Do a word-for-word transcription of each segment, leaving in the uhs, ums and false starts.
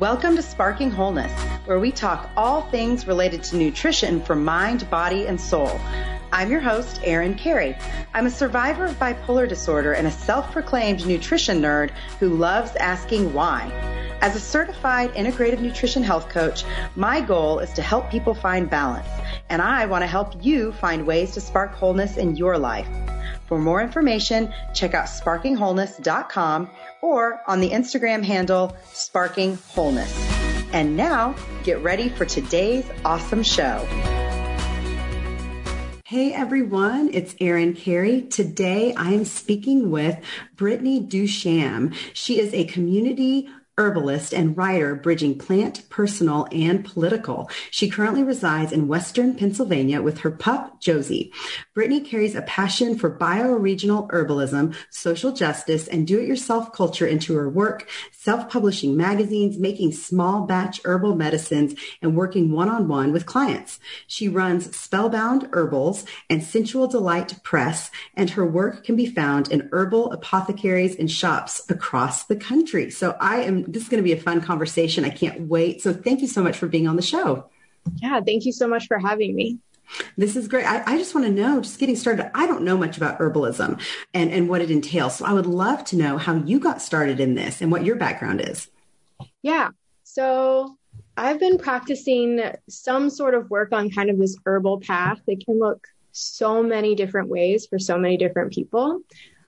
Welcome to Sparking Wholeness, where we talk all things related to nutrition for mind, body, and soul. I'm your host, Erin Carey. I'm a survivor of bipolar disorder and a self-proclaimed nutrition nerd who loves asking why. As a certified integrative nutrition health coach, my goal is to help people find balance, and I want to help you find ways to spark wholeness in your life. For more information, check out sparking wholeness dot com or on the Instagram handle, Sparking Wholeness. And now, get ready for today's awesome show. Hey everyone, it's Erin Carey. Today I am speaking with Brittany Duchamp. She is a community herbalist and writer, bridging plant, personal, and political. She currently resides in Western Pennsylvania with her pup, Josie. Brittany carries a passion for bioregional herbalism, social justice, and do-it-yourself culture into her work, self-publishing magazines, making small batch herbal medicines, and working one-on-one with clients. She runs Spellbound Herbals and Sensual Delight Press, and her work can be found in herbal apothecaries and shops across the country. So I am This is going to be a fun conversation. I can't wait. So thank you so much for being on the show. Yeah. Thank you so much for having me. This is great. I, I just want to know, just getting started, I don't know much about herbalism and, and what it entails. So I would love to know how you got started in this and what your background is. Yeah. So I've been practicing some sort of work on kind of this herbal path that can look so many different ways for so many different people,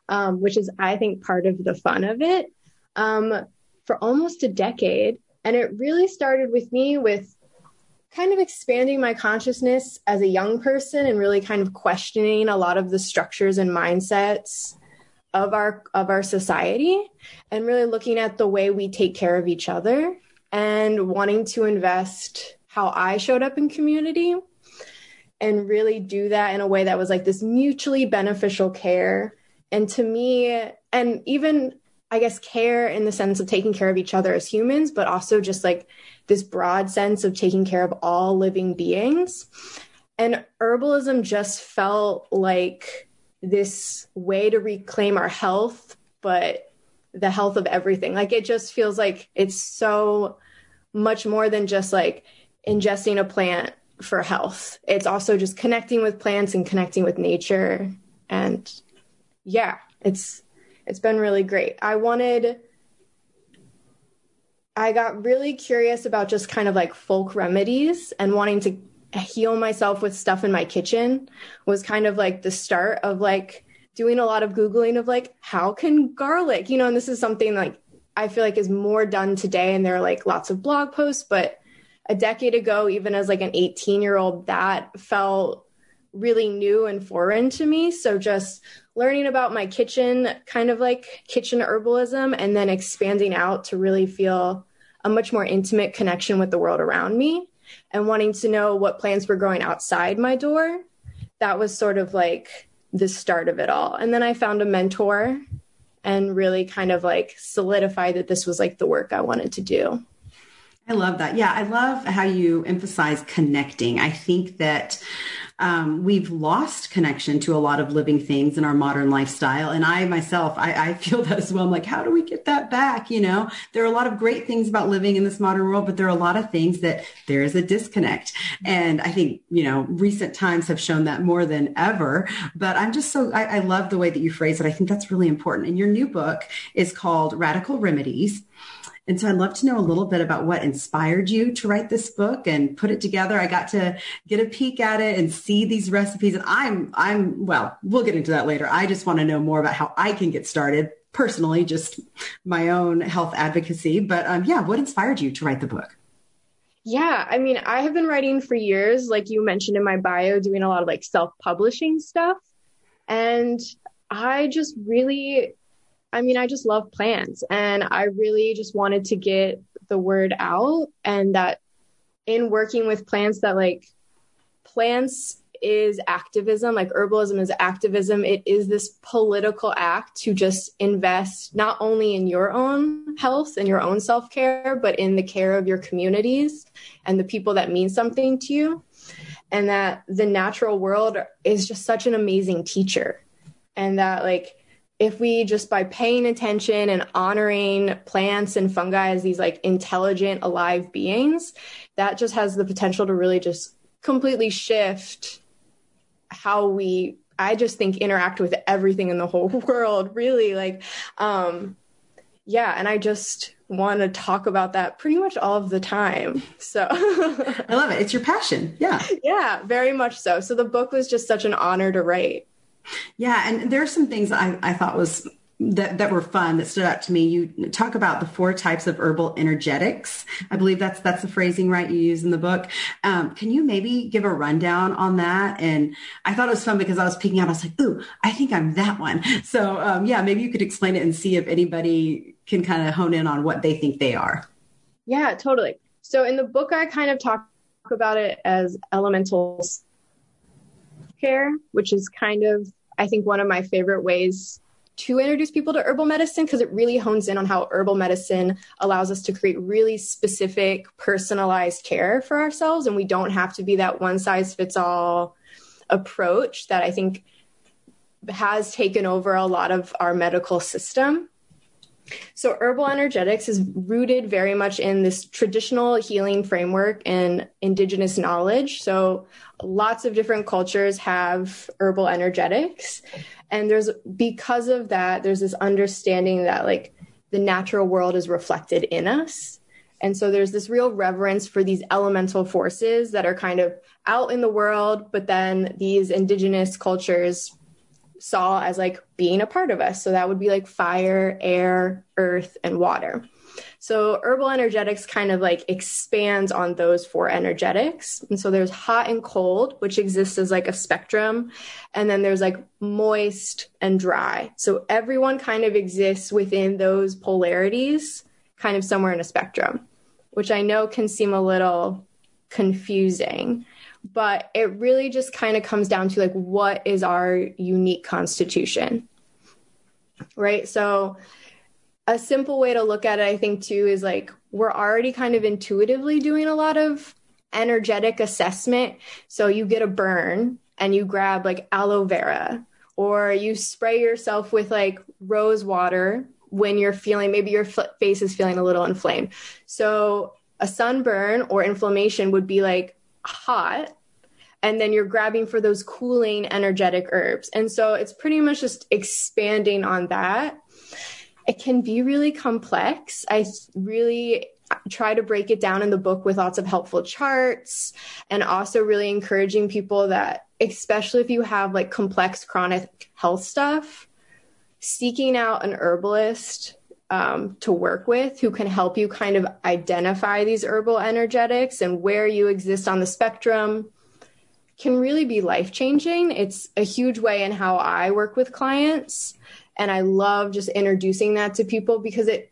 um, which is, I think, part of the fun of it. Um, for almost a decade. And it really started with me with kind of expanding my consciousness as a young person and really kind of questioning a lot of the structures and mindsets of our, of our society and really looking at the way we take care of each other and wanting to invest how I showed up in community and really do that in a way that was like this mutually beneficial care. And to me, and even I guess, care in the sense of taking care of each other as humans, but also just like this broad sense of taking care of all living beings. And herbalism just felt like this way to reclaim our health, but the health of everything. Like it just feels like it's so much more than just like ingesting a plant for health. It's also just connecting with plants and connecting with nature. And yeah, it's It's been really great. I wanted, I got really curious about just kind of like folk remedies and wanting to heal myself with stuff in my kitchen was kind of like the start of like doing a lot of Googling of like, how can garlic, you know, and this is something like I feel like is more done today. And there are like lots of blog posts, but a decade ago, even as like an eighteen year old, that felt really new and foreign to me. So just learning about my kitchen, kind of like kitchen herbalism, and then expanding out to really feel a much more intimate connection with the world around me and wanting to know what plants were growing outside my door. That was sort of like the start of it all. And then I found a mentor and really kind of like solidified that this was like the work I wanted to do. I love that. Yeah. I love how you emphasize connecting. I think that Um, we've lost connection to a lot of living things in our modern lifestyle. And I myself, I, I feel that as well. I'm like, how do we get that back? You know, there are a lot of great things about living in this modern world, but there are a lot of things that there is a disconnect. And I think, you know, recent times have shown that more than ever. But I'm just so, I, I love the way that you phrase it. I think that's really important. And your new book is called Radical Remedies. And so I'd love to know a little bit about what inspired you to write this book and put it together. I got to get a peek at it and see these recipes. And I'm, I'm, well, we'll get into that later. I just want to know more about how I can get started personally, just my own health advocacy. But um, yeah, what inspired you to write the book? Yeah. I mean, I have been writing for years, like you mentioned in my bio, doing a lot of like self-publishing stuff. And I just really I mean, I just love plants and I really just wanted to get the word out and that in working with plants that like plants is activism, like herbalism is activism. It is this political act to just invest not only in your own health and your own self-care, but in the care of your communities and the people that mean something to you. And that the natural world is just such an amazing teacher and that like if we just by paying attention and honoring plants and fungi as these like intelligent, alive beings, that just has the potential to really just completely shift how we, I just think, interact with everything in the whole world, really. Like, um, yeah. And I just want to talk about that pretty much all of the time. So I love it. It's your passion. Yeah. Yeah, very much so. So the book was just such an honor to write. Yeah. And there are some things I, I thought was that, that were fun that stood out to me. You talk about the four types of herbal energetics. I believe that's, that's the phrasing, right? You use in the book. Um, can you maybe give a rundown on that? And I thought it was fun because I was picking out, I was like, ooh, I think I'm that one. So um, yeah, maybe you could explain it and see if anybody can kind of hone in on what they think they are. Yeah, totally. So in the book, I kind of talk about it as elemental care, which is kind of, I think, one of my favorite ways to introduce people to herbal medicine, because it really hones in on how herbal medicine allows us to create really specific, personalized care for ourselves. And we don't have to be that one size fits all approach that I think has taken over a lot of our medical system. So herbal energetics is rooted very much in this traditional healing framework and indigenous knowledge. So lots of different cultures have herbal energetics. And there's, because of that, there's this understanding that like the natural world is reflected in us. And so there's this real reverence for these elemental forces that are kind of out in the world, but then these indigenous cultures saw as like being a part of us. So that would be like fire, air, earth, and water. So herbal energetics kind of like expands on those four energetics. And so there's hot and cold, which exists as like a spectrum. And then there's like moist and dry. So everyone kind of exists within those polarities, kind of somewhere in a spectrum, which I know can seem a little confusing. But it really just kind of comes down to like, what is our unique constitution, right? So a simple way to look at it, I think, too, is like, we're already kind of intuitively doing a lot of energetic assessment. So you get a burn and you grab like aloe vera, or you spray yourself with like rose water when you're feeling, maybe your f- face is feeling a little inflamed. So a sunburn or inflammation would be like hot, and then you're grabbing for those cooling energetic herbs. And so it's pretty much just expanding on that. It can be really complex. I really try to break it down in the book with lots of helpful charts, and also really encouraging people that, especially if you have like complex chronic health stuff, seeking out an herbalist Um, to work with, who can help you kind of identify these herbal energetics and where you exist on the spectrum, can really be life-changing. It's a huge way in how I work with clients. And I love just introducing that to people, because it,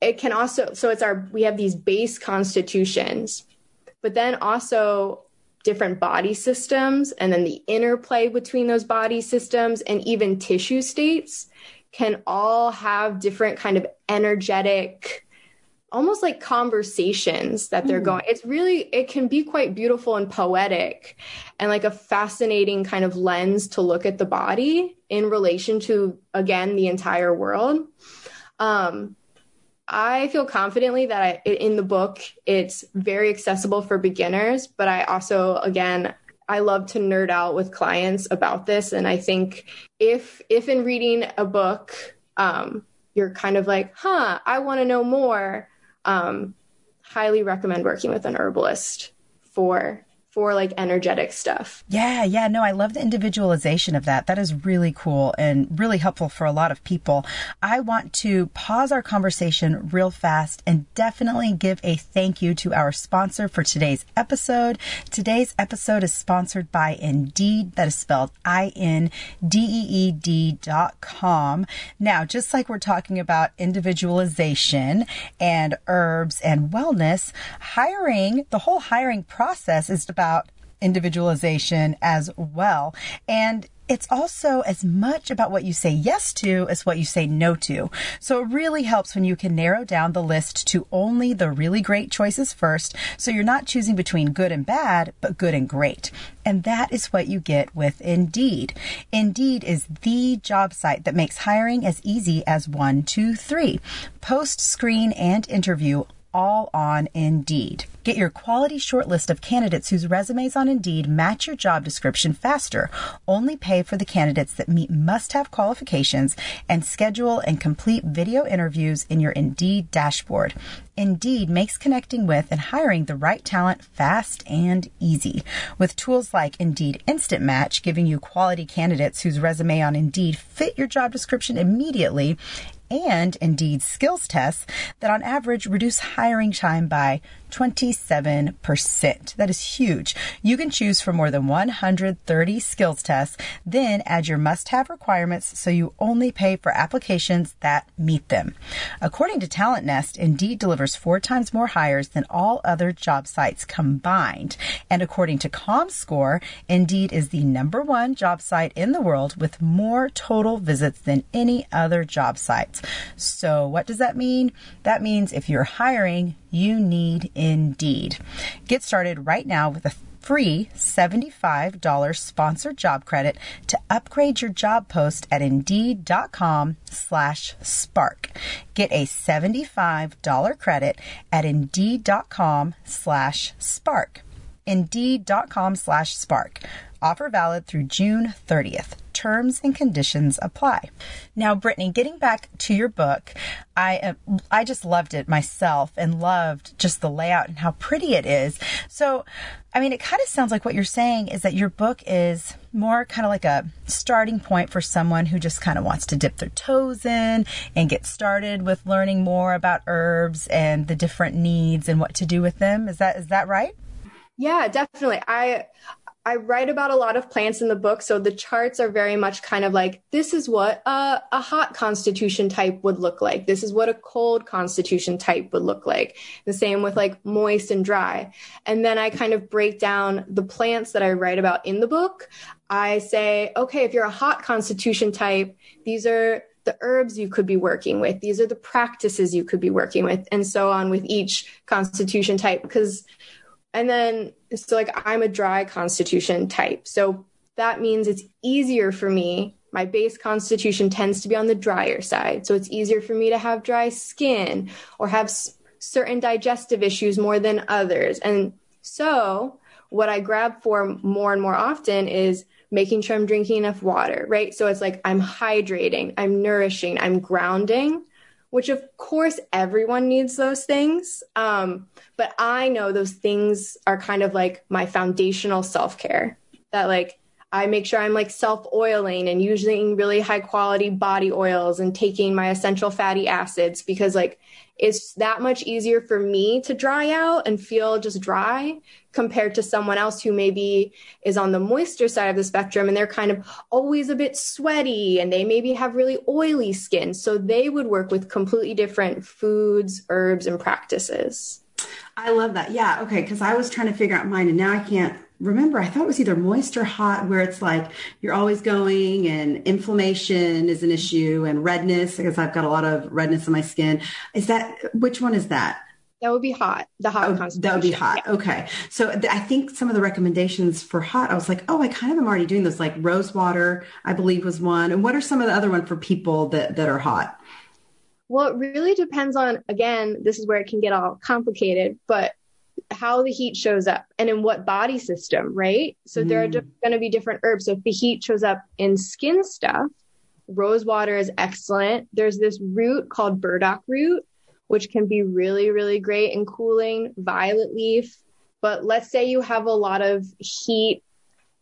it can also, so it's our, we have these base constitutions, but then also different body systems, and then the interplay between those body systems and even tissue states can all have different kind of energetic, almost like conversations that they're mm. going. It's really, it can be quite beautiful and poetic, and like a fascinating kind of lens to look at the body in relation to, again, the entire world. Um, I feel confidently that I, in the book, it's very accessible for beginners, but I also, again, I love to nerd out with clients about this. And I think if, if in reading a book, um, you're kind of like, huh, I want to know more, um, highly recommend working with an herbalist for, for like energetic stuff. Yeah. Yeah. No, I love the individualization of that. That is really cool and really helpful for a lot of people. I want to pause our conversation real fast and definitely give a thank you to our sponsor for today's episode. Today's episode is sponsored by Indeed. That is spelled I N D E E D dot com. Now, just like we're talking about individualization and herbs and wellness, hiring, the whole hiring process is about individualization as well. And it's also as much about what you say yes to as what you say no to. So it really helps when you can narrow down the list to only the really great choices first. So you're not choosing between good and bad, but good and great. And that is what you get with Indeed. Indeed is the job site that makes hiring as easy as one, two, three. Post, screen, and interview all on Indeed. Get your quality shortlist of candidates whose resumes on Indeed match your job description faster. Only pay for the candidates that meet must-have qualifications and schedule and complete video interviews in your Indeed dashboard. Indeed makes connecting with and hiring the right talent fast and easy. With tools like Indeed Instant Match, giving you quality candidates whose resume on Indeed fit your job description immediately, and Indeed skills tests that on average reduce hiring time by twenty-seven percent. That is huge. You can choose from more than one hundred thirty skills tests, then add your must-have requirements so you only pay for applications that meet them. According to Talent Nest, Indeed delivers four times more hires than all other job sites combined. And according to ComScore, Indeed is the number one job site in the world with more total visits than any other job sites. So what does that mean? That means if you're hiring, you need Indeed. Get started right now with a free seventy-five dollars sponsored job credit to upgrade your job post at Indeed.com slash Spark. Get a seventy-five dollars credit at Indeed.com slash Spark. Indeed.com slash Spark. Offer valid through June thirtieth. Terms and conditions apply. Now, Brittany, getting back to your book, I uh, I just loved it myself and loved just the layout and how pretty it is. So, I mean, it kind of sounds like what you're saying is that your book is more kind of like a starting point for someone who just kind of wants to dip their toes in and get started with learning more about herbs and the different needs and what to do with them. Is that is that right? Yeah, definitely. I I write about a lot of plants in the book, so the charts are very much kind of like, this is what a, a hot constitution type would look like. This is what a cold constitution type would look like. The same with like moist and dry. And then I kind of break down the plants that I write about in the book. I say, okay, if you're a hot constitution type, these are the herbs you could be working with. These are the practices you could be working with, and so on with each constitution type. Because And then, so like I'm a dry constitution type. So that means it's easier for me. My base constitution tends to be on the drier side. So it's easier for me to have dry skin or have s- certain digestive issues more than others. And so what I grab for more and more often is making sure I'm drinking enough water, right? So it's like I'm hydrating, I'm nourishing, I'm grounding, which of course everyone needs those things. Um, but I know those things are kind of like my foundational self-care, that like I make sure I'm like self-oiling and using really high quality body oils and taking my essential fatty acids, because like it's that much easier for me to dry out and feel just dry compared to someone else who maybe is on the moisture side of the spectrum and they're kind of always a bit sweaty and they maybe have really oily skin. So they would work with completely different foods, herbs, and practices. I love that. Yeah. Okay. Because I was trying to figure out mine and now I can't remember. I thought it was either moist or hot, where it's like you're always going and inflammation is an issue and redness, because I've got a lot of redness in my skin. Is that, which one is that? That would be hot. The hot oh, constitution. That would be hot. Yeah. Okay. So th- I think some of the recommendations for hot, I was like, oh, I kind of am already doing this. Like rose water, I believe, was one. And what are some of the other one for people that, that are hot? Well, it really depends on, again, this is where it can get all complicated, but how the heat shows up and in what body system, right? So mm. there are going to be different herbs. So if the heat shows up in skin stuff, rose water is excellent. There's this root called burdock root, which can be really, really great and cooling, violet leaf. But let's say you have a lot of heat.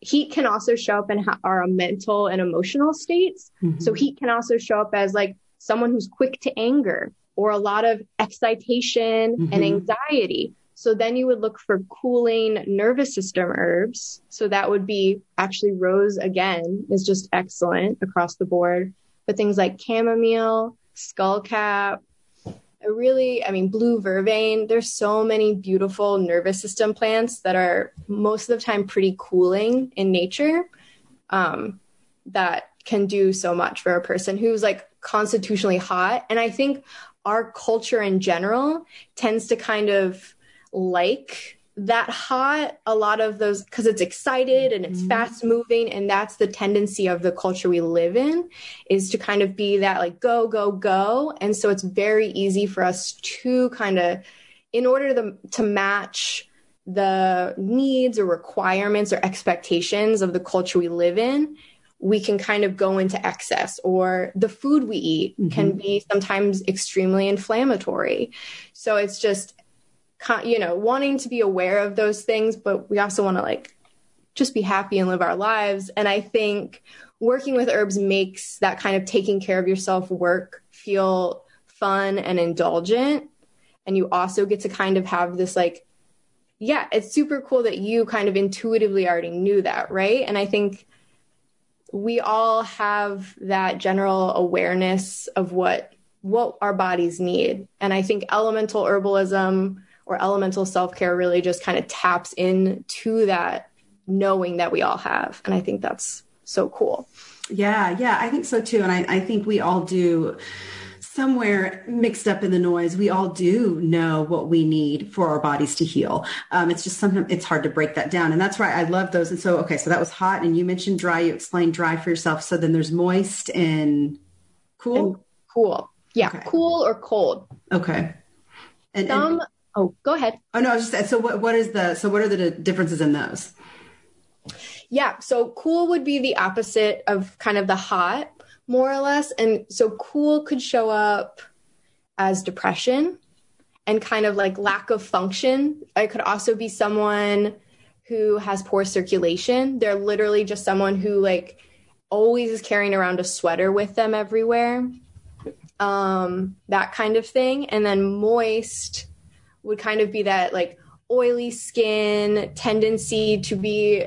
Heat can also show up in our mental and emotional states. Mm-hmm. So heat can also show up as like someone who's quick to anger or a lot of excitation mm-hmm. and anxiety. So then you would look for cooling nervous system herbs. So that would be actually rose again is just excellent across the board. But things like chamomile, skullcap, really, I mean, blue vervain, there's so many beautiful nervous system plants that are most of the time pretty cooling in nature, um, that can do so much for a person who's like constitutionally hot. And I think our culture in general tends to kind of like that hot, a lot of those, because it's excited and it's mm-hmm. fast moving. And that's the tendency of the culture we live in, is to kind of be that like, go, go, go. And so it's very easy for us to kind of, in order to, to match the needs or requirements or expectations of the culture we live in, we can kind of go into excess, or the food we eat mm-hmm. can be sometimes extremely inflammatory. So it's just, you know, wanting to be aware of those things, but we also want to like just be happy and live our lives. And I think working with herbs makes that kind of taking care of yourself work feel fun and indulgent. And you also get to kind of have this like, yeah, it's super cool that you kind of intuitively already knew that, right? And I think we all have that general awareness of what what our bodies need. And I think elemental herbalism or elemental self-care really just kind of taps into that knowing that we all have. And I think that's so cool. Yeah. Yeah. I think so too. And I, I think we all do, somewhere mixed up in the noise, we all do know what we need for our bodies to heal. Um, it's just sometimes it's hard to break that down. And that's why I love those. And so, okay, so that was hot. And you mentioned dry, you explained dry for yourself. So then there's moist and cool. And cool. Yeah. Okay. Cool or cold. Okay. And, Some, and- Oh, go ahead. Oh, no, I was just, so what, what is the, so what are the differences in those? Yeah. So cool would be the opposite of kind of the hot, more or less. And so cool could show up as depression and kind of like lack of function. It could also be someone who has poor circulation. They're literally just someone who like always is carrying around a sweater with them everywhere. Um, that kind of thing. And then moist would kind of be that like oily skin, tendency to be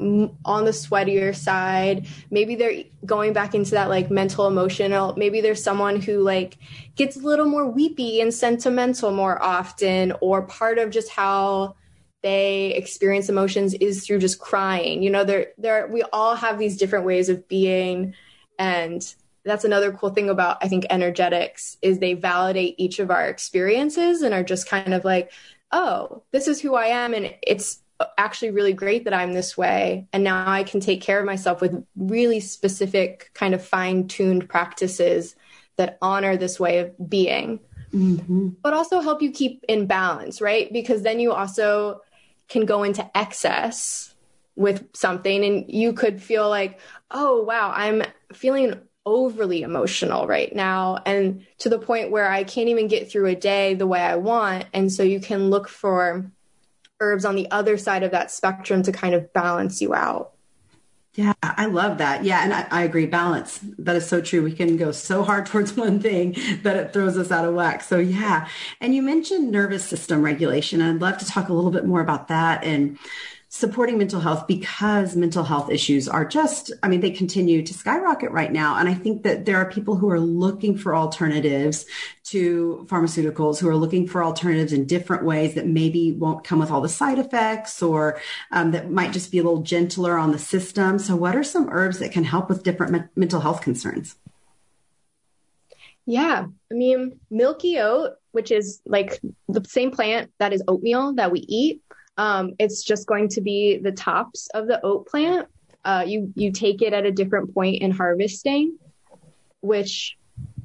on the sweatier side. Maybe they're going back into that like mental, emotional. Maybe there's someone who like gets a little more weepy and sentimental more often, or part of just how they experience emotions is through just crying. You know, there, there, we all have these different ways of being. And that's another cool thing about, I think, energetics, is they validate each of our experiences and are just kind of like, oh, this is who I am. And it's actually really great that I'm this way. And now I can take care of myself with really specific kind of fine-tuned practices that honor this way of being, mm-hmm. but also help you keep in balance, right? Because then you also can go into excess with something and you could feel like, oh, wow, I'm feeling overly emotional right now, and to the point where I can't even get through a day the way I want. And so you can look for herbs on the other side of that spectrum to kind of balance you out. Yeah, I love that. Yeah. And I, I agree. Balance. That is so true. We can go so hard towards one thing that it throws us out of whack. So yeah. And you mentioned nervous system regulation. I'd love to talk a little bit more about that and supporting mental health, because mental health issues are just, I mean, they continue to skyrocket right now. And I think that there are people who are looking for alternatives to pharmaceuticals, who are looking for alternatives in different ways that maybe won't come with all the side effects, or um, that might just be a little gentler on the system. So what are some herbs that can help with different me- mental health concerns? Yeah. I mean, milky oat, which is like the same plant that is oatmeal that we eat. Um, it's just going to be the tops of the oat plant. Uh, you, you take it at a different point in harvesting, which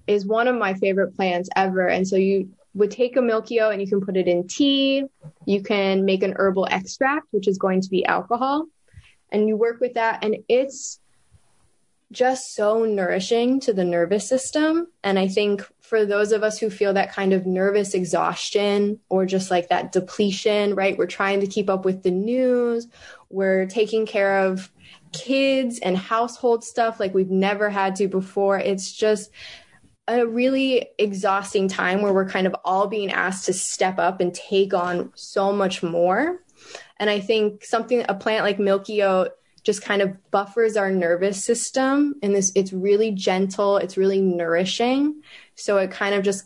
is one of my favorite plants ever. And so you would take a milky oat and you can put it in tea. You can make an herbal extract, which is going to be alcohol. And you work with that. And it's just so nourishing to the nervous system. And I think for those of us who feel that kind of nervous exhaustion, or just like that depletion, right? We're trying to keep up with the news. We're taking care of kids and household stuff like we've never had to before. It's just a really exhausting time where we're kind of all being asked to step up and take on so much more. And I think something, a plant like milky oat, just kind of buffers our nervous system. And this, it's really gentle. It's really nourishing. So it kind of just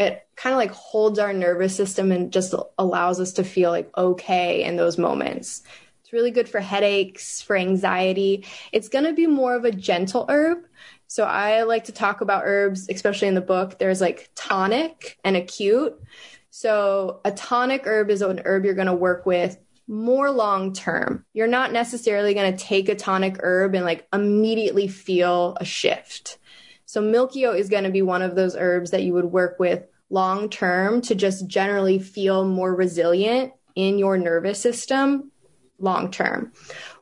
it kind of like holds our nervous system and just allows us to feel like okay in those moments. It's really good for headaches, for anxiety. It's going to be more of a gentle herb. So I like to talk about herbs, especially in the book. There's like tonic and acute. So a tonic herb is an herb you're going to work with more long-term. You're not necessarily going to take a tonic herb and like immediately feel a shift. So milky oat is going to be one of those herbs that you would work with long-term to just generally feel more resilient in your nervous system long-term.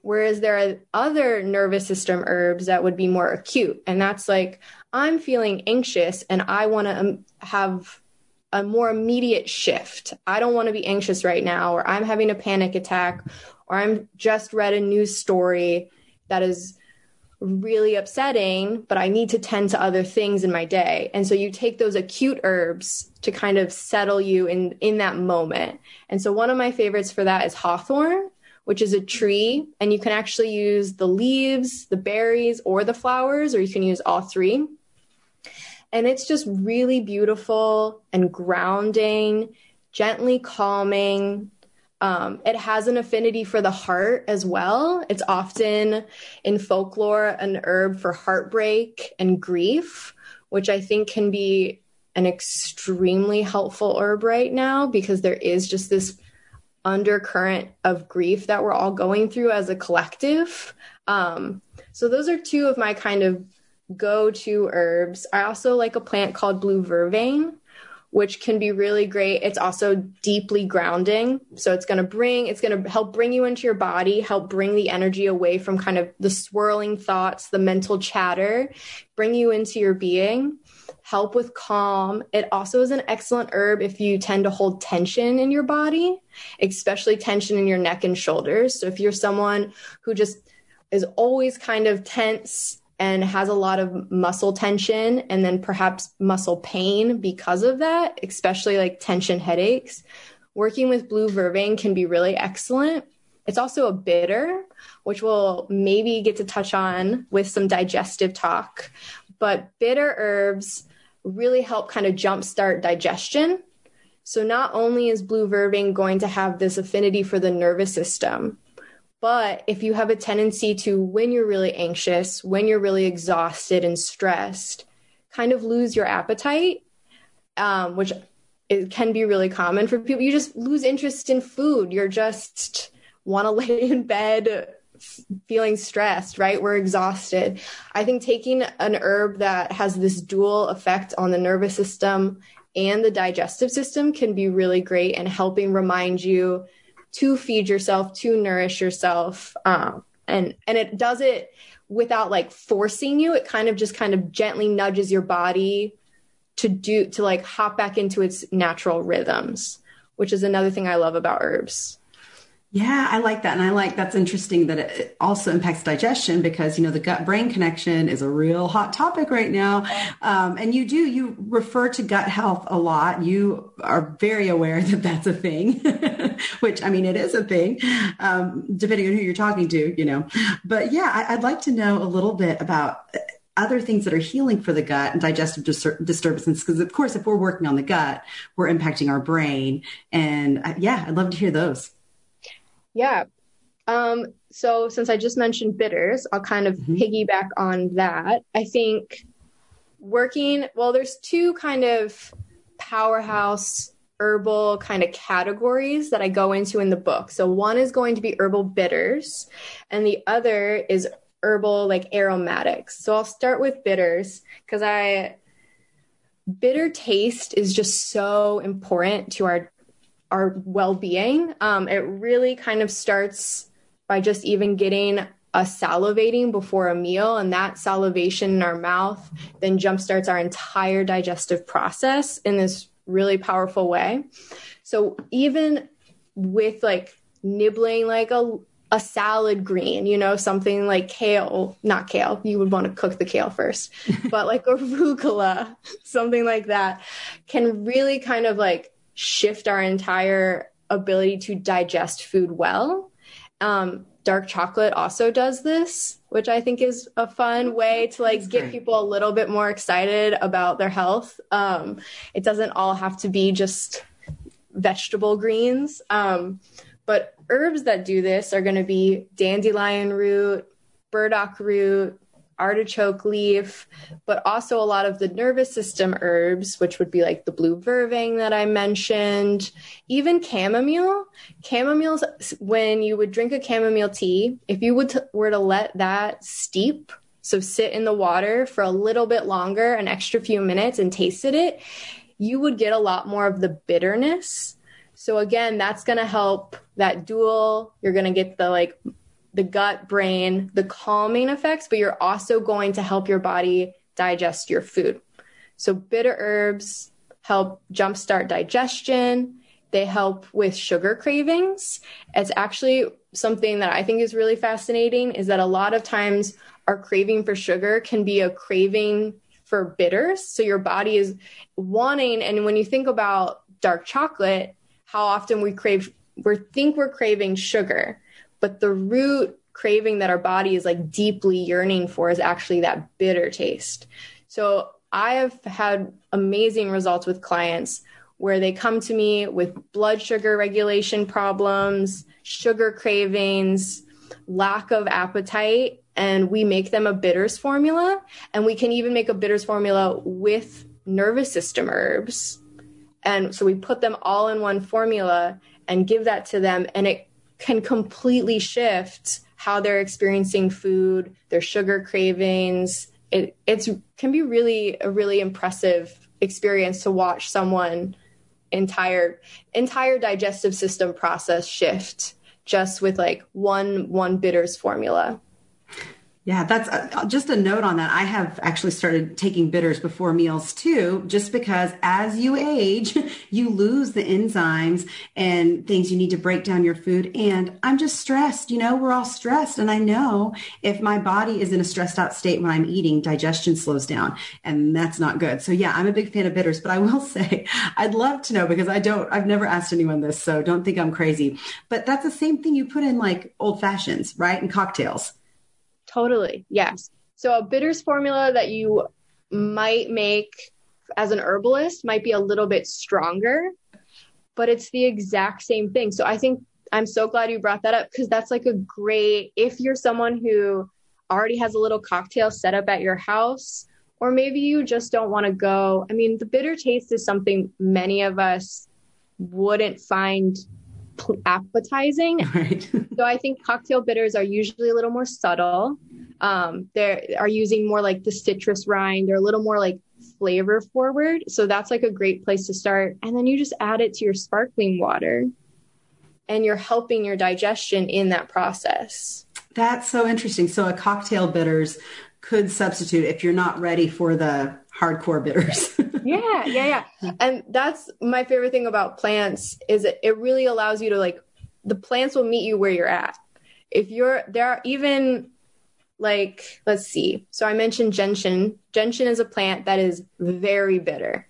Whereas there are other nervous system herbs that would be more acute. And that's like, I'm feeling anxious and I want to um, have a more immediate shift. I don't want to be anxious right now, or I'm having a panic attack, or I'm just read a news story that is really upsetting, but I need to tend to other things in my day. And so you take those acute herbs to kind of settle you in, in that moment. And so one of my favorites for that is hawthorn, which is a tree, and you can actually use the leaves, the berries, or the flowers, or you can use all three. And it's just really beautiful and grounding, gently calming. Um, it has an affinity for the heart as well. It's often in folklore an herb for heartbreak and grief, which I think can be an extremely helpful herb right now because there is just this undercurrent of grief that we're all going through as a collective. Um, so those are two of my kind of go-to herbs. I also like a plant called blue vervain, which can be really great. It's also deeply grounding. So it's going to bring, it's going to help bring you into your body, help bring the energy away from kind of the swirling thoughts, the mental chatter, bring you into your being, help with calm. It also is an excellent herb if you tend to hold tension in your body, especially tension in your neck and shoulders. So if you're someone who just is always kind of tense and has a lot of muscle tension and then perhaps muscle pain because of that, especially like tension headaches, working with blue vervain can be really excellent. It's also a bitter, which we'll maybe get to touch on with some digestive talk, but bitter herbs really help kind of jumpstart digestion. So not only is blue vervain going to have this affinity for the nervous system, but if you have a tendency to, when you're really anxious, when you're really exhausted and stressed, kind of lose your appetite, um, which it can be really common for people. You just lose interest in food. You're just want to lay in bed feeling stressed, right? We're exhausted. I think taking an herb that has this dual effect on the nervous system and the digestive system can be really great in helping remind you to feed yourself, to nourish yourself. Um, and, and it does it without like forcing you. It kind of just kind of gently nudges your body to do, to like hop back into its natural rhythms, which is another thing I love about herbs. Yeah, I like that. And I like, that's interesting that it also impacts digestion because, you know, the gut brain connection is a real hot topic right now. Um, and you do, you refer to gut health a lot. You are very aware that that's a thing, which, I mean, it is a thing, um, depending on who you're talking to, you know, but yeah, I, I'd like to know a little bit about other things that are healing for the gut and digestive dis- disturbances. Because of course, if we're working on the gut, we're impacting our brain. And uh, yeah, I'd love to hear those. Yeah. Um, so since I just mentioned bitters, I'll kind of mm-hmm. piggyback on that. I think working, well, there's two kind of powerhouse herbal kind of categories that I go into in the book. So one is going to be herbal bitters and the other is herbal like aromatics. So I'll start with bitters because I, bitter taste is just so important to our our well-being. Um, it really kind of starts by just even getting us salivating before a meal, and that salivation in our mouth then jumpstarts our entire digestive process in this really powerful way. So even with like nibbling like a, a salad green, you know, something like kale, not kale, you would want to cook the kale first, but like arugula, something like that can really kind of like shift our entire ability to digest food well. Um, dark chocolate also does this. which I think is a fun way to like get people a little bit more excited about their health. Um, it doesn't all have to be just vegetable greens. Um, but herbs that do this are going to be dandelion root, burdock root, artichoke leaf, but also a lot of the nervous system herbs, which would be like the blue vervain that I mentioned, even chamomile. Chamomile, when you would drink a chamomile tea, if you would t- were to let that steep, so sit in the water for a little bit longer, an extra few minutes, and tasted it, you would get a lot more of the bitterness. So again, that's going to help that dual. You're going to get the like the gut, brain, the calming effects, but you're also going to help your body digest your food. So bitter herbs help jumpstart digestion. They help with sugar cravings. It's actually something that I think is really fascinating is that a lot of times our craving for sugar can be a craving for bitters. So your body is wanting, and when you think about dark chocolate, how often we crave, we think we're craving sugar, but the root craving that our body is like deeply yearning for is actually that bitter taste. So I have had amazing results with clients where they come to me with blood sugar regulation problems, sugar cravings, lack of appetite, and we make them a bitters formula. And we can even make a bitters formula with nervous system herbs. And so we put them all in one formula and give that to them. And it can completely shift how they're experiencing food, their sugar cravings. It it's can be really a really impressive experience to watch someone entire entire digestive system process shift just with like one one bitters formula. Yeah, that's uh, just a note on that. I have actually started taking bitters before meals too, just because as you age, you lose the enzymes and things you need to break down your food. And I'm just stressed, you know, we're all stressed. And I know if my body is in a stressed out state when I'm eating, digestion slows down and that's not good. So yeah, I'm a big fan of bitters, but I will say I'd love to know because I don't, I've never asked anyone this, so don't think I'm crazy, but that's the same thing you put in like old fashions, right? And cocktails. Totally. Yes. So a bitters formula that you might make as an herbalist might be a little bit stronger, but it's the exact same thing. So I think I'm so glad you brought that up because that's like a great, if you're someone who already has a little cocktail set up at your house, or maybe you just don't want to go. I mean, the bitter taste is something many of us wouldn't find appetizing. Right. So I think cocktail bitters are usually a little more subtle. Um, they are using more like the citrus rind. They're a little more like flavor forward. So that's like a great place to start. And then you just add it to your sparkling water and you're helping your digestion in that process. That's so interesting. So a cocktail bitters could substitute if you're not ready for the hardcore bitters. Yeah, yeah, yeah. And that's my favorite thing about plants is it, it really allows you to like, the plants will meet you where you're at. If you're, there are even like, let's see. So I mentioned gentian. Gentian is a plant that is very bitter.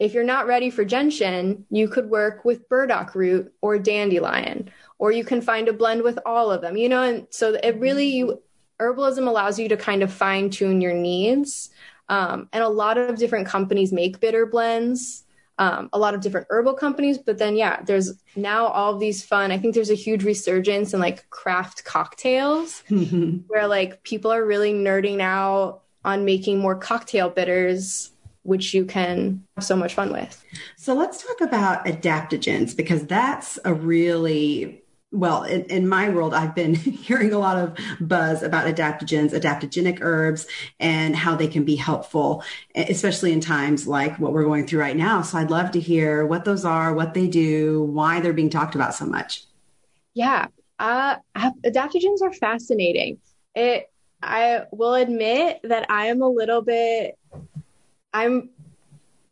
If you're not ready for gentian, you could work with burdock root or dandelion, or you can find a blend with all of them, you know? And so it really, you, herbalism allows you to kind of fine tune your needs. Um, and a lot of different companies make bitter blends, um, a lot of different herbal companies. But then, yeah, there's now all of these fun. I think there's a huge resurgence in like craft cocktails mm-hmm. where like people are really nerding out on making more cocktail bitters, which you can have so much fun with. So let's talk about adaptogens, because that's a really... Well, in, in my world, I've been hearing a lot of buzz about adaptogens, adaptogenic herbs, and how they can be helpful, especially in times like what we're going through right now. So I'd love to hear what those are, what they do, why they're being talked about so much. Yeah, uh, adaptogens are fascinating. It, I will admit that I am a little bit, I'm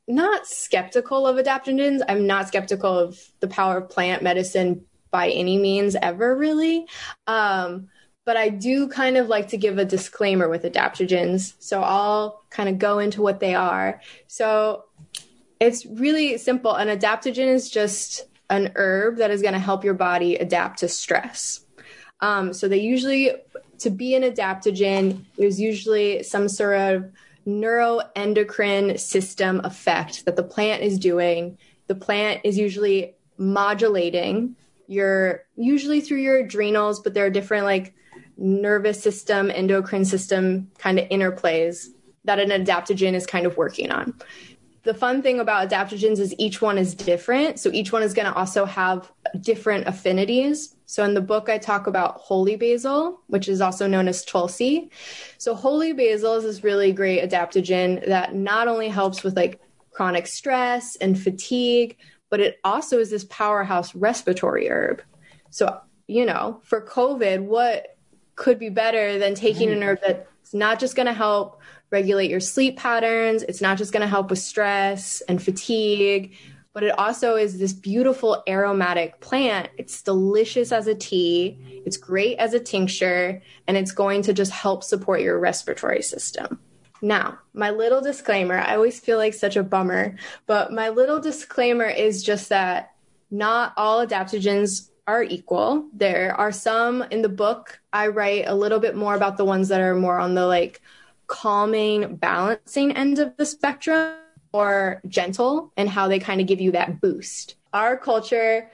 not skeptical of adaptogens. I'm not skeptical of the power of plant medicine by any means ever, really. Um, but I do kind of like to give a disclaimer with adaptogens. So I'll kind of go into what they are. So it's really simple. An adaptogen is just an herb that is going to help your body adapt to stress. Um, so they usually to be an adaptogen, there's usually some sort of neuroendocrine system effect that the plant is doing. The plant is usually modulating your, usually through your adrenals, but there are different like nervous system, endocrine system kind of interplays that an adaptogen is kind of working on. The fun thing about adaptogens is each one is different. So each one is going to also have different affinities. So in the book, I talk about holy basil, which is also known as Tulsi. So holy basil is this really great adaptogen that not only helps with like chronic stress and fatigue, but it also is this powerhouse respiratory herb. So, you know, for COVID, what could be better than taking an herb that's not just going to help regulate your sleep patterns. It's not just going to help with stress and fatigue, but it also is this beautiful aromatic plant. It's delicious as a tea. It's great as a tincture, and it's going to just help support your respiratory system. Now, my little disclaimer, I always feel like such a bummer, but my little disclaimer is just that not all adaptogens are equal. There are some in the book. I write a little bit more about the ones that are more on the like calming, balancing end of the spectrum, or gentle, and how they kind of give you that boost. Our culture,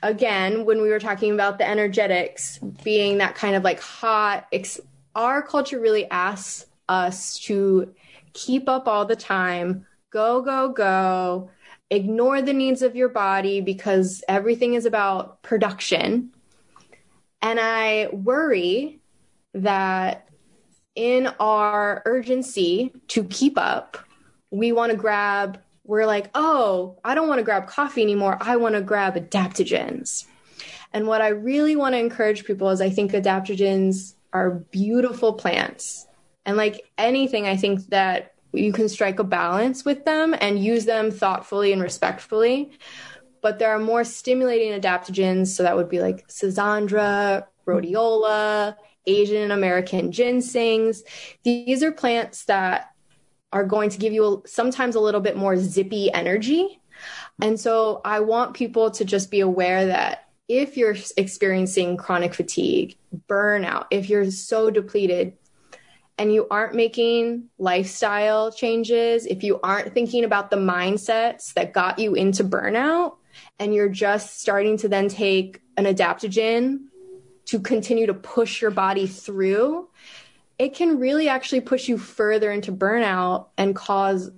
again, when we were talking about the energetics being that kind of like hot, ex- our culture really asks us to keep up all the time, go, go, go, ignore the needs of your body because everything is about production. And I worry that in our urgency to keep up, we want to grab, we're like, oh, I don't want to grab coffee anymore. I want to grab adaptogens. And what I really want to encourage people is I think adaptogens are beautiful plants. And like anything, I think that you can strike a balance with them and use them thoughtfully and respectfully. But there are more stimulating adaptogens. So that would be like Sazandra, Rhodiola, Asian American ginsengs. These are plants that are going to give you a, sometimes a little bit more zippy energy. And so I want people to just be aware that if you're experiencing chronic fatigue, burnout, if you're so depleted and you aren't making lifestyle changes, if you aren't thinking about the mindsets that got you into burnout, and you're just starting to then take an adaptogen to continue to push your body through, it can really actually push you further into burnout and cause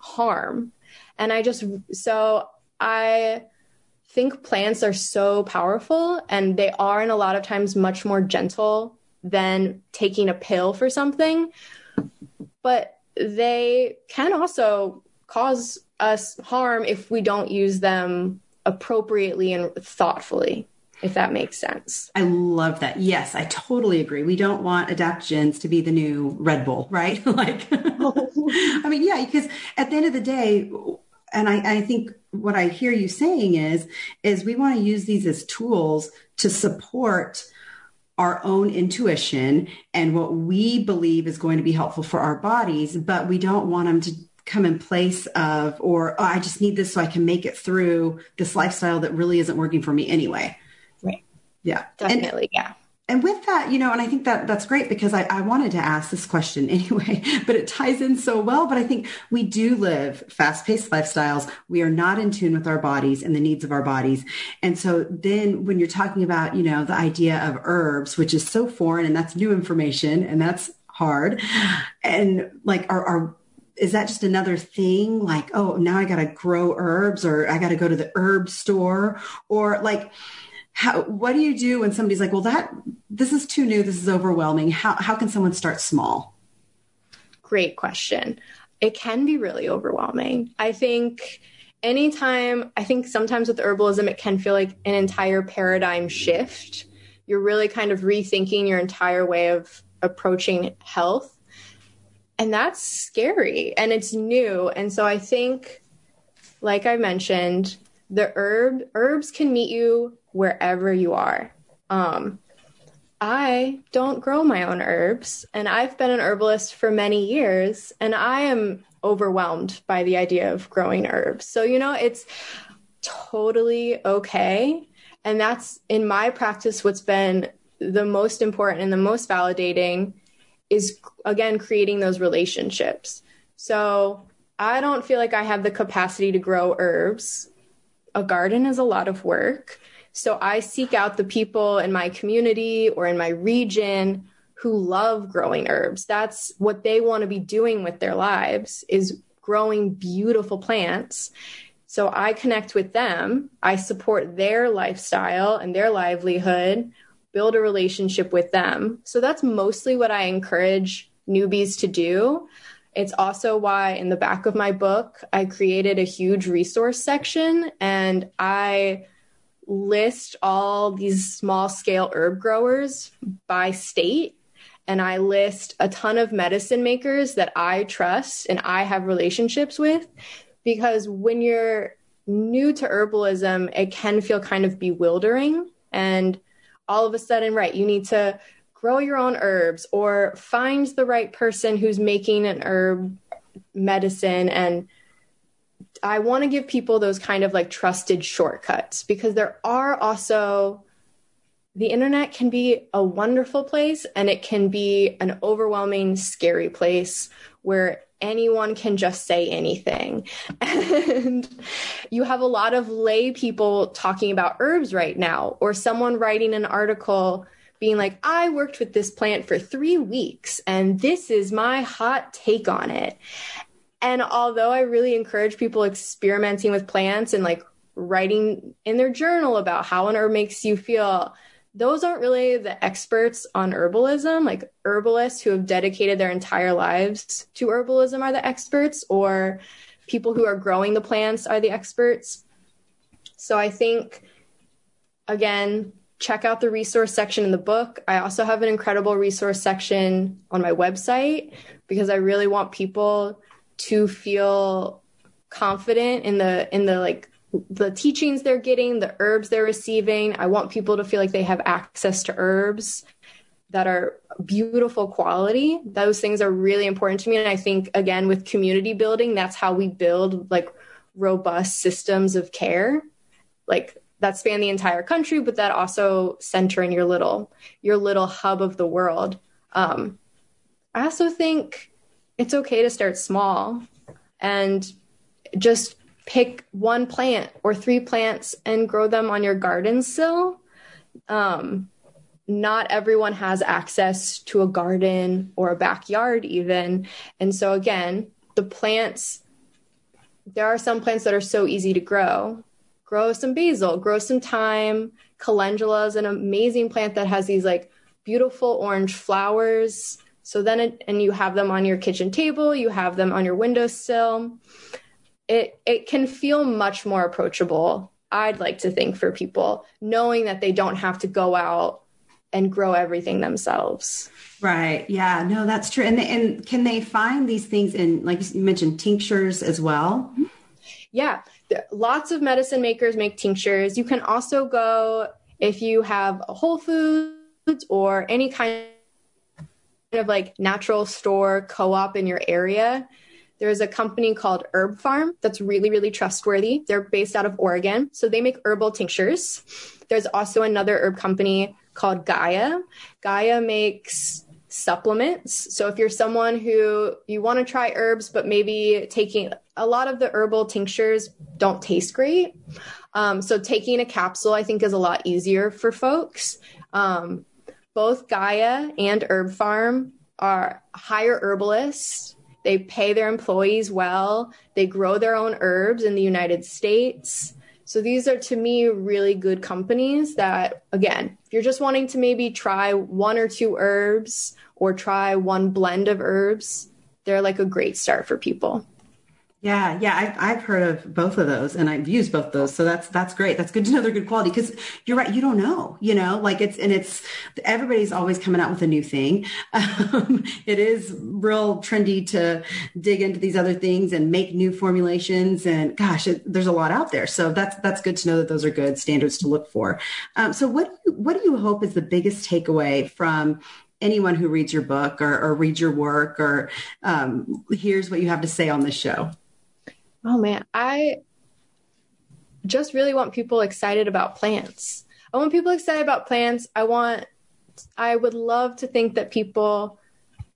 harm. And I just, so I think plants are so powerful, and they are in a lot of times much more gentle than taking a pill for something, but they can also cause us harm if we don't use them appropriately and thoughtfully, if that makes sense. I love that. Yes, I totally agree. We don't want adaptogens to be the new Red Bull, right? Like, I mean, yeah, because at the end of the day, and I, I think what I hear you saying is, is we want to use these as tools to support our own intuition and what we believe is going to be helpful for our bodies, but we don't want them to come in place of, or, oh, I just need this so I can make it through this lifestyle that really isn't working for me anyway. Yeah, definitely. And, yeah. And with that, you know, and I think that that's great because I, I wanted to ask this question anyway, but it ties in so well. But I think we do live fast-paced lifestyles. We are not in tune with our bodies and the needs of our bodies. And so then when you're talking about, you know, the idea of herbs, which is so foreign, and that's new information and that's hard. And like our, our, is that just another thing? Like, oh, now I got to grow herbs, or I got to go to the herb store, or like, how, what do you do when somebody's like, well, that this is too new, this is overwhelming? How how can someone start small? Great question. It can be really overwhelming. I think anytime, I think sometimes with herbalism, it can feel like an entire paradigm shift. You're really kind of rethinking your entire way of approaching health. And that's scary, and it's new. And so I think, like I mentioned, the herb herbs can meet you wherever you are. Um, I don't grow my own herbs, and I've been an herbalist for many years, and I am overwhelmed by the idea of growing herbs. So, you know, it's totally okay. And that's in my practice, what's been the most important and the most validating is, again, creating those relationships. So I don't feel like I have the capacity to grow herbs. A garden is a lot of work. So I seek out the people in my community or in my region who love growing herbs. That's what they want to be doing with their lives, is growing beautiful plants. So I connect with them. I support their lifestyle and their livelihood, build a relationship with them. So that's mostly what I encourage newbies to do. It's also why in the back of my book, I created a huge resource section, and I list all these small scale herb growers by state. And I list a ton of medicine makers that I trust and I have relationships with, because when you're new to herbalism, it can feel kind of bewildering. And all of a sudden, right, you need to grow your own herbs or find the right person who's making an herb medicine. And I want to give people those kind of like trusted shortcuts, because there are also, the internet can be a wonderful place and it can be an overwhelming, scary place where anyone can just say anything. And you have a lot of lay people talking about herbs right now, or someone writing an article being like, I worked with this plant for three weeks and this is my hot take on it. And although I really encourage people experimenting with plants and like writing in their journal about how an herb makes you feel, those aren't really the experts on herbalism. Like herbalists who have dedicated their entire lives to herbalism are the experts, or people who are growing the plants are the experts. So I think, again, check out the resource section in the book. I also have an incredible resource section on my website, because I really want people to feel confident in the, in the like, the teachings they're getting, the herbs they're receiving. I want people to feel like they have access to herbs that are beautiful quality. Those things are really important to me. And I think, again, with community building, that's how we build like robust systems of care, like that span the entire country, but that also center in your little, your little hub of the world. Um, I also think it's okay to start small and just pick one plant or three plants and grow them on your garden sill. Um, not everyone has access to a garden or a backyard even. And so again, the plants, there are some plants that are so easy to grow. Grow some basil, grow some thyme. Calendula is an amazing plant that has these like beautiful orange flowers. So then, it, and you have them on your kitchen table, you have them on your windowsill. It it can feel much more approachable, I'd like to think, for people, knowing that they don't have to go out and grow everything themselves. Right. Yeah, no, that's true. And, and can they find these things in, like you mentioned, tinctures as well? Yeah. Lots of medicine makers make tinctures. You can also go, if you have a Whole Foods or any kind of like natural store co-op in your area, there's a company called Herb Farm that's really, really trustworthy. They're based out of Oregon, so they make herbal tinctures. There's also another herb company called Gaia. Gaia makes supplements. So if you're someone who you want to try herbs, but maybe taking a lot of the herbal tinctures don't taste great. Um, so taking a capsule, I think, is a lot easier for folks. Um, both Gaia and Herb Farm are higher herbalists. They pay their employees well. They grow their own herbs in the United States. So these are, to me, really good companies that, again, if you're just wanting to maybe try one or two herbs or try one blend of herbs, they're like a great start for people. Yeah. Yeah. I've, I've heard of both of those and I've used both of those. So that's, that's great. That's good to know they're good quality, because you're right. You don't know, you know, like it's, and it's, everybody's always coming out with a new thing. Um, it is real trendy to dig into these other things and make new formulations, and gosh, it, there's a lot out there. So that's, that's good to know that those are good standards to look for. Um, so what, do you, what do you hope is the biggest takeaway from anyone who reads your book or, or reads your work or um, hears what you have to say on this show? Oh man, I just really want people excited about plants. I want people excited about plants. I want I would love to think that people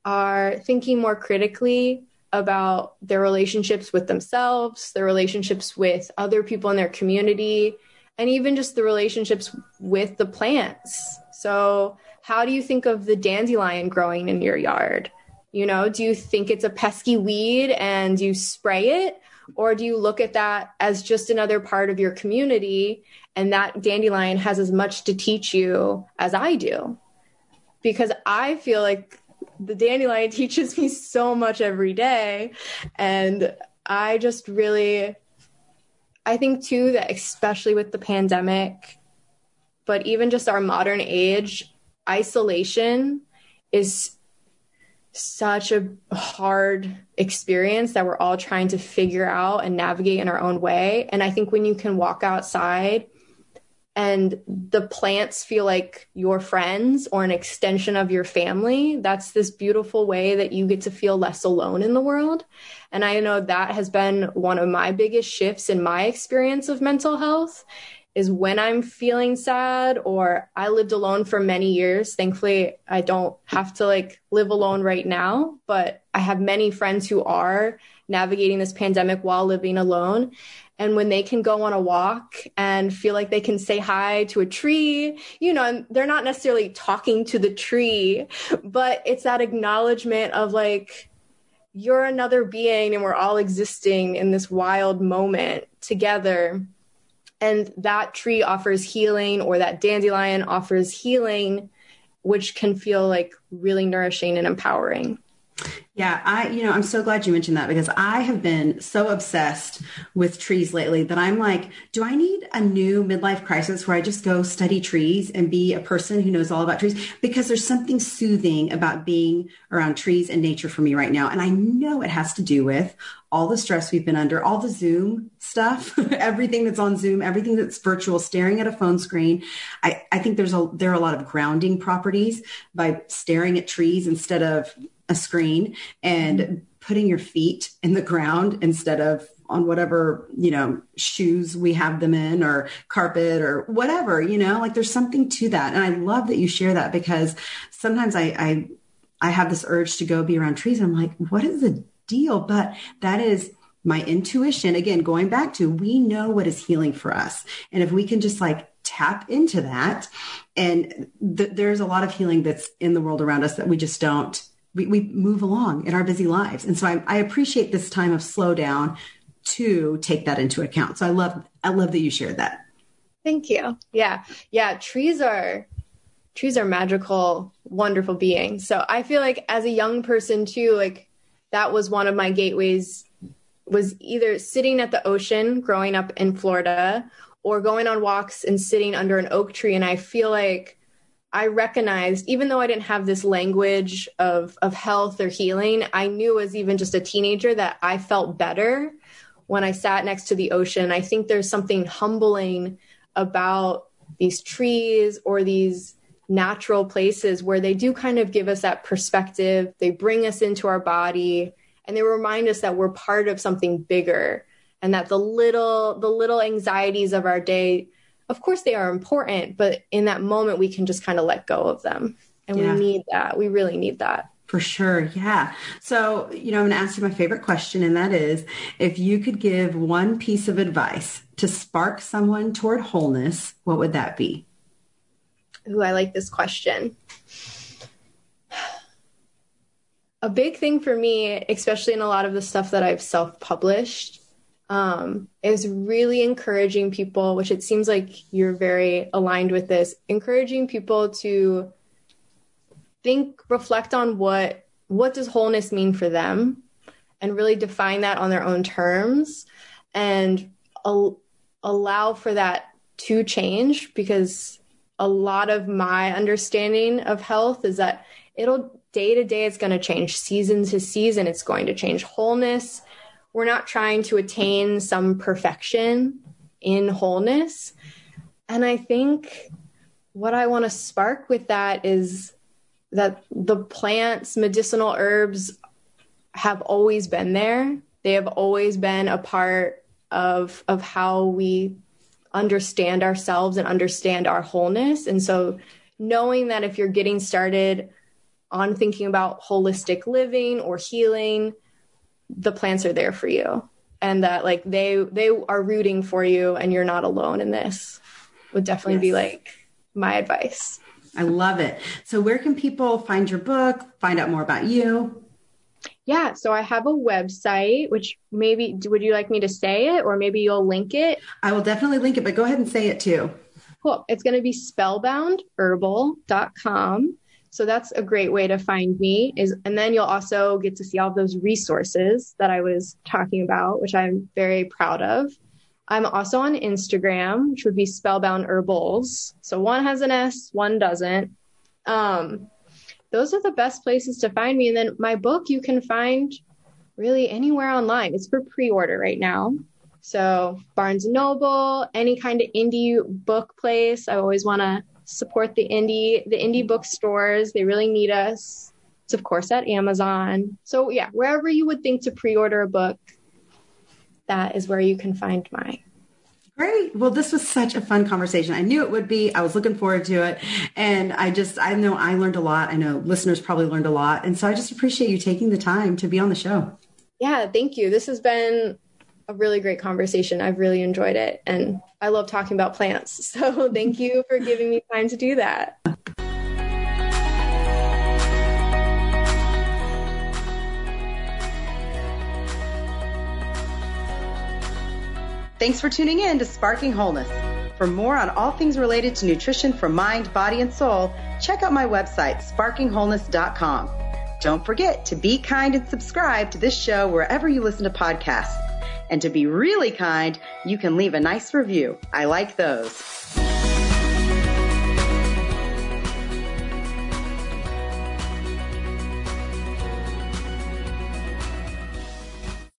are thinking more critically about their relationships with themselves, their relationships with other people in their community, and even just the relationships with the plants. So how do you think of the dandelion growing in your yard? You know, do you think it's a pesky weed and you spray it? Or do you look at that as just another part of your community, and that dandelion has as much to teach you as I do? Because I feel like the dandelion teaches me so much every day. And I just really, I think too, that especially with the pandemic, but even just our modern age, isolation is such a hard experience that we're all trying to figure out and navigate in our own way. And I think when you can walk outside and the plants feel like your friends or an extension of your family, that's this beautiful way that you get to feel less alone in the world. And I know that has been one of my biggest shifts in my experience of mental health, is when I'm feeling sad, or I lived alone for many years. Thankfully, I don't have to like live alone right now, but I have many friends who are navigating this pandemic while living alone. And when they can go on a walk and feel like they can say hi to a tree, you know, and they're not necessarily talking to the tree, but it's that acknowledgement of like, you're another being and we're all existing in this wild moment together. And that tree offers healing, or that dandelion offers healing, which can feel like really nourishing and empowering. Yeah, I, you know, I'm so glad you mentioned that, because I have been so obsessed with trees lately that I'm like, do I need a new midlife crisis where I just go study trees and be a person who knows all about trees? Because there's something soothing about being around trees and nature for me right now. And I know it has to do with all the stress we've been under, all the Zoom stuff, everything that's on Zoom, everything that's virtual, staring at a phone screen. I, I think there's a, there are a lot of grounding properties by staring at trees instead of a screen, and putting your feet in the ground instead of on whatever, you know, shoes we have them in, or carpet or whatever, you know, like there's something to that. And I love that you share that, because sometimes I, I, I have this urge to go be around trees. And I'm like, what is the deal? But that is my intuition. Again, going back to, we know what is healing for us. And if we can just like tap into that, and th- there's a lot of healing that's in the world around us that we just don't, we, we move along in our busy lives. And so I, I appreciate this time of slow down to take that into account. So I love, I love that you shared that. Thank you. Yeah. Yeah. Trees are, trees are magical, wonderful beings. So I feel like as a young person too, like that was one of my gateways, was either sitting at the ocean growing up in Florida, or going on walks and sitting under an oak tree. And I feel like I recognized, even though I didn't have this language of, of health or healing, I knew as even just a teenager that I felt better when I sat next to the ocean. I think there's something humbling about these trees or these natural places where they do kind of give us that perspective. They bring us into our body, and they remind us that we're part of something bigger, and that the little, the little anxieties of our day, of course they are important, but in that moment we can just kind of let go of them. And yeah. we need that. We really need that. For sure. Yeah. So, you know, I'm going to ask you my favorite question, and that is, if you could give one piece of advice to spark someone toward wholeness, what would that be? Ooh, I like this question. A big thing for me, especially in a lot of the stuff that I've self-published, Um, is really encouraging people, which it seems like you're very aligned with this, encouraging people to think, reflect on what, what does wholeness mean for them, and really define that on their own terms, and al- allow for that to change. Because a lot of my understanding of health is that it'll day to day, it's going to change, season to season, it's going to change. Wholeness, we're not trying to attain some perfection in wholeness. And I think what I want to spark with that is that the plants, medicinal herbs, have always been there. They have always been a part of, of how we understand ourselves and understand our wholeness. And so knowing that if you're getting started on thinking about holistic living or healing, the plants are there for you, and that like they, they are rooting for you and you're not alone in this would definitely yes. be like my advice. I love it. So where can people find your book, find out more about you? Yeah. So I have a website, which maybe, would you like me to say it, or maybe you'll link it? I will definitely link it, but go ahead and say it too. Cool. It's going to be spellbound herbal dot com. So that's a great way to find me is, and then you'll also get to see all of those resources that I was talking about, which I'm very proud of. I'm also on Instagram, which would be Spellbound Herbals. So one has an S, one doesn't. Um, those are the best places to find me. And then my book, you can find really anywhere online. It's for pre-order right now. So Barnes and Noble, any kind of indie book place. I always want to support the indie, the indie bookstores. They really need us. It's of course at Amazon. So yeah, wherever you would think to pre-order a book, that is where you can find mine. Great. Well, this was such a fun conversation. I knew it would be. I was looking forward to it. And I just, I know I learned a lot. I know listeners probably learned a lot. And so I just appreciate you taking the time to be on the show. Yeah, thank you. This has been a really great conversation. I've really enjoyed it. And I love talking about plants. So thank you for giving me time to do that. Thanks for tuning in to Sparking Wholeness. For more on all things related to nutrition for mind, body, and soul, check out my website, sparking wholeness dot com. Don't forget to be kind and subscribe to this show wherever you listen to podcasts. And to be really kind, you can leave a nice review. I like those.